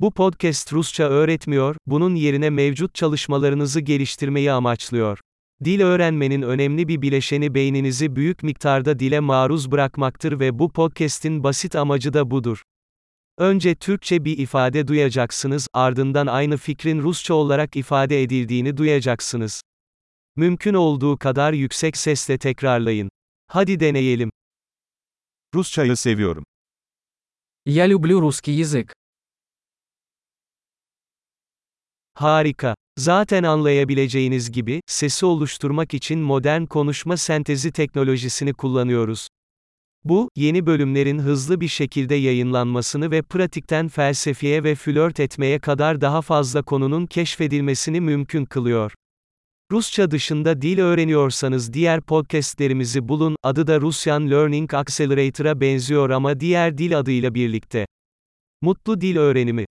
Bu podcast Rusça öğretmiyor, bunun yerine mevcut çalışmalarınızı geliştirmeyi amaçlıyor. Dil öğrenmenin önemli bir bileşeni beyninizi büyük miktarda dile maruz bırakmaktır ve bu podcast'in basit amacı da budur. Önce Türkçe bir ifade duyacaksınız, ardından aynı fikrin Rusça olarak ifade edildiğini duyacaksınız. Mümkün olduğu kadar yüksek sesle tekrarlayın. Hadi deneyelim. Rusçayı seviyorum. Я люблю русский язык. Harika. Zaten anlayabileceğiniz gibi, sesi oluşturmak için modern konuşma sentezi teknolojisini kullanıyoruz. Bu, yeni bölümlerin hızlı bir şekilde yayınlanmasını ve pratikten felsefeye ve flört etmeye kadar daha fazla konunun keşfedilmesini mümkün kılıyor. Rusça dışında dil öğreniyorsanız diğer podcastlerimizi bulun, adı da Russian Learning Accelerator'a benziyor ama diğer dil adıyla birlikte. Mutlu dil öğrenimi.